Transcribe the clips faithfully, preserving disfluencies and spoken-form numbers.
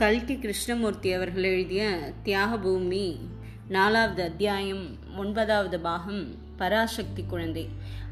கல்கி கிருஷ்ணமூர்த்தி அவர்கள் எழுதிய தியாகபூமி நாலாவது அத்தியாயம் ஒன்பதாவது பாகம் பராசக்தி குழந்தை.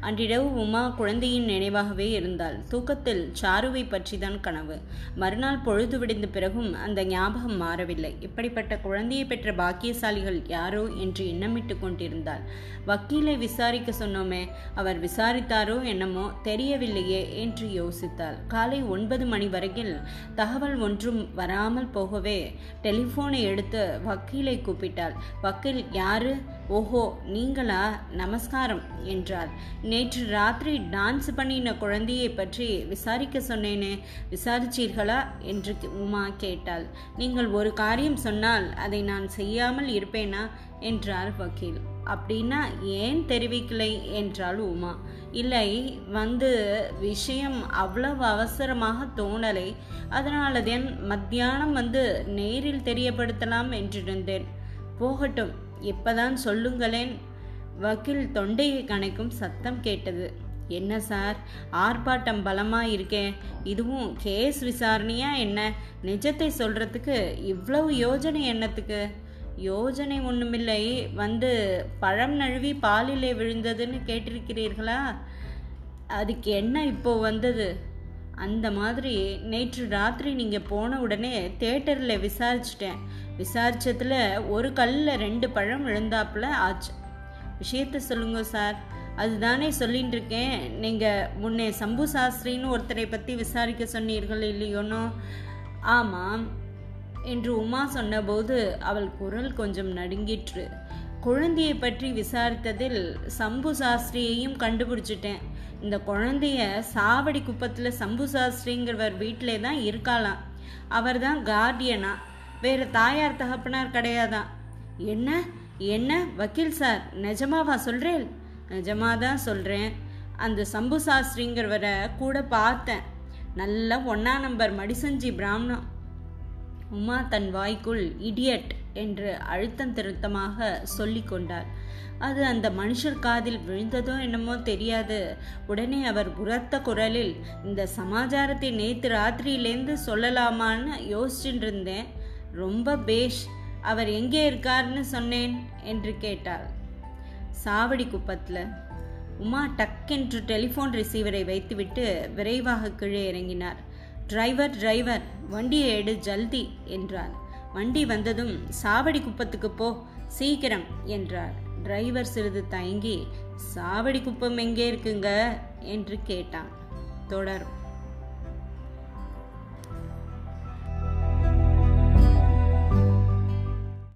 அன்றிரவு உமா குழந்தையின் நினைவாகவே இருந்தாள். தூக்கத்தில் சாருவை பற்றிதான் கனவு. மறுநாள் பொழுது விடிந்த பிறகும் அந்த ஞாபகம் மாறவில்லை. இப்படிப்பட்ட குழந்தையை பெற்ற பாக்கியசாலிகள் யாரோ என்று எண்ணமிட்டு கொண்டிருந்தாள். வக்கீலை விசாரிக்க சொன்னோமே, அவர் விசாரித்தாரோ என்னமோ, தெரியவில்லையே என்று யோசித்தாள். காலை ஒன்பது மணி வரையில் தகவல் ஒன்றும் வராமல் போகவே டெலிஃபோனை எடுத்து வக்கீலை கூப்பிட்டாள். வக்கீல், யாரு? ஓஹோ, நீங்களா? நமஸ்காரம் என்றாள். நேற்று ராத்திரி டான்ஸ் பண்ணின குழந்தையை பற்றி விசாரிக்க சொன்னேனே, விசாரிச்சீர்களா என்று உமா கேட்டாள். நீங்கள் ஒரு காரியம் சொன்னால் அதை நான் செய்யாமல் இருப்பேனா என்றார் வக்கீல். அப்படின்னா ஏன் தெரிவிக்கலை என்றாள் உமா. இல்லை, வந்து விஷயம் அவ்வளவு அவசரமாக தோணலை, அதனால தான் மத்தியானம் வந்து நேரில் தெரியப்படுத்தலாம் என்றிருந்தேன். போகட்டும், இப்பதான் சொல்லுங்களேன். வக்கீல் தொண்டையை கணைக்கும் சத்தம் கேட்டது. என்ன சார், ஆர்ப்பாட்டம் பலமாக இருக்கே, இதுவும் கேஸ் விசாரணையா என்ன? நிஜத்தை சொல்கிறதுக்கு இவ்வளவு யோஜனை என்னத்துக்கு? யோஜனை ஒன்றுமில்லை, வந்து பழம் நழுவி பாலிலே விழுந்ததுன்னு கேட்டிருக்கிறீர்களா? அதுக்கு என்ன இப்போ வந்தது? அந்த மாதிரி நேற்று ராத்திரி நீங்கள் போன உடனே தேட்டரில் விசாரிச்சிட்டேன். விசாரித்ததில் ஒரு கல்லில் ரெண்டு பழம் விழுந்தாப்புல ஆச்சு. விஷயத்தை சொல்லுங்க சார். அதுதானே சொல்லின்னு இருக்கேன். நீங்கள் முன்னே சம்பு சாஸ்திரின்னு ஒருத்தரை பற்றி விசாரிக்க சொன்னீர்கள் இல்லையோனோ? ஆமாம் என்று உமா சொன்னபோது அவள் குரல் கொஞ்சம் நடுங்கிற்று. குழந்தையை பற்றி விசாரித்ததில் சம்பு சாஸ்திரியையும் கண்டுபிடிச்சிட்டேன். இந்த குழந்தைய சாவடி குப்பத்தில் சம்பு சாஸ்திரிங்கிறவர் வீட்டிலே தான் இருக்காளாம். அவர் தான் கார்டியனா, வேறு தாயார் தகப்பனார் கிடையாதான். என்ன என்ன வக்கீல் சார், நிஜமாவா சொல்கிறேன்? நிஜமாதான் சொல்கிறேன். அந்த சம்பு சாஸ்திரிங்கிறவரை கூட பார்த்தேன். நல்ல ஒன்னா நம்பர் மடிசஞ்சி பிராமணம். உமா தன் வாய்க்குள் இடியட் என்று அழுத்தம் திருத்தமாக சொல்லி கொண்டார். அது அந்த மனுஷர் காதில் விழுந்ததோ என்னமோ தெரியாது. உடனே அவர் உரத்த குரலில், இந்த சமாச்சாரத்தை நேற்று ராத்திரியிலேருந்து சொல்லலாமான்னு யோசிச்சுட்டு இருந்தேன். ரொம்ப பேஷ். அவர் எங்கே இருக்கார்னு சொன்னேன் என்று கேட்டாள். சாவடி குப்பத்தில். உமா டக்கென்று டெலிஃபோன் ரிசீவரை வைத்துவிட்டு விரைவாக கீழே இறங்கினார். டிரைவர், டிரைவர், வண்டியை எடு ஜல்தி என்றார். வண்டி வந்ததும், சாவடி குப்பத்துக்கு போ சீக்கிரம் என்றார். டிரைவர் சிறிது தயங்கி, சாவடி குப்பம் எங்கே இருக்குங்க என்று கேட்டான். தொடரும்.